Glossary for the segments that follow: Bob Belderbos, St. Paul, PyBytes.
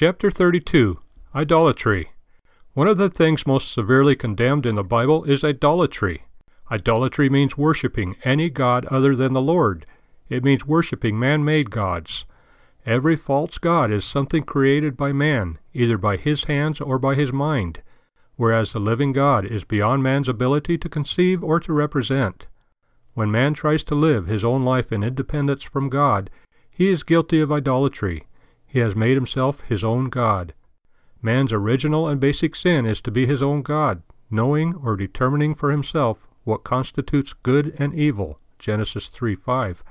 Chapter 32. Idolatry. One of the things most severely condemned in the Bible is idolatry. Idolatry means worshiping any god other than the Lord. It means worshiping man-made gods. Every false god is something created by man, either by his hands or by his mind, whereas the living God is beyond man's ability to conceive or to represent. When man tries to live his own life in independence from God, he is guilty of idolatry. He has made himself his own god. Man's original and basic sin is to be his own god, knowing or determining for himself what constitutes good and evil. Genesis 3:5.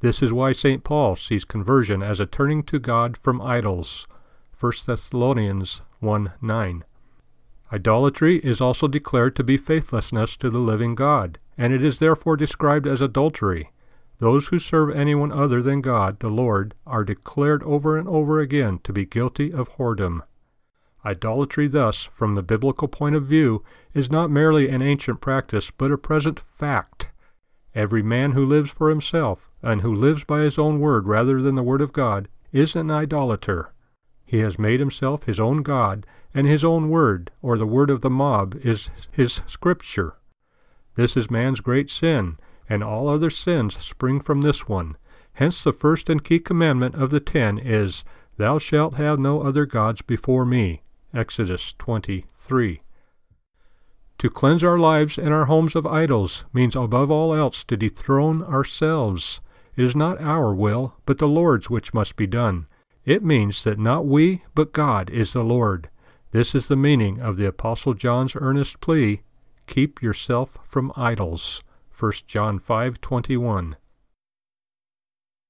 This is why St. Paul sees conversion as a turning to God from idols. 1 Thessalonians 1:9. Idolatry is also declared to be faithlessness to the living God, and it is therefore described as adultery. Those who serve anyone other than God, the Lord, are declared over and over again to be guilty of whoredom. Idolatry thus, from the biblical point of view, is not merely an ancient practice, but a present fact. Every man who lives for himself, and who lives by his own word rather than the word of God, is an idolater. He has made himself his own god, and his own word, or the word of the mob, is his scripture. This is man's great sin, and all other sins spring from this one. Hence the first and key commandment of the 10 is, "Thou shalt have no other gods before me." Exodus 20:3. To cleanse our lives and our homes of idols means above all else to dethrone ourselves. It is not our will, but the Lord's which must be done. It means that not we, but God is the Lord. This is the meaning of the Apostle John's earnest plea, "Keep yourself from idols." 1 John 5:21.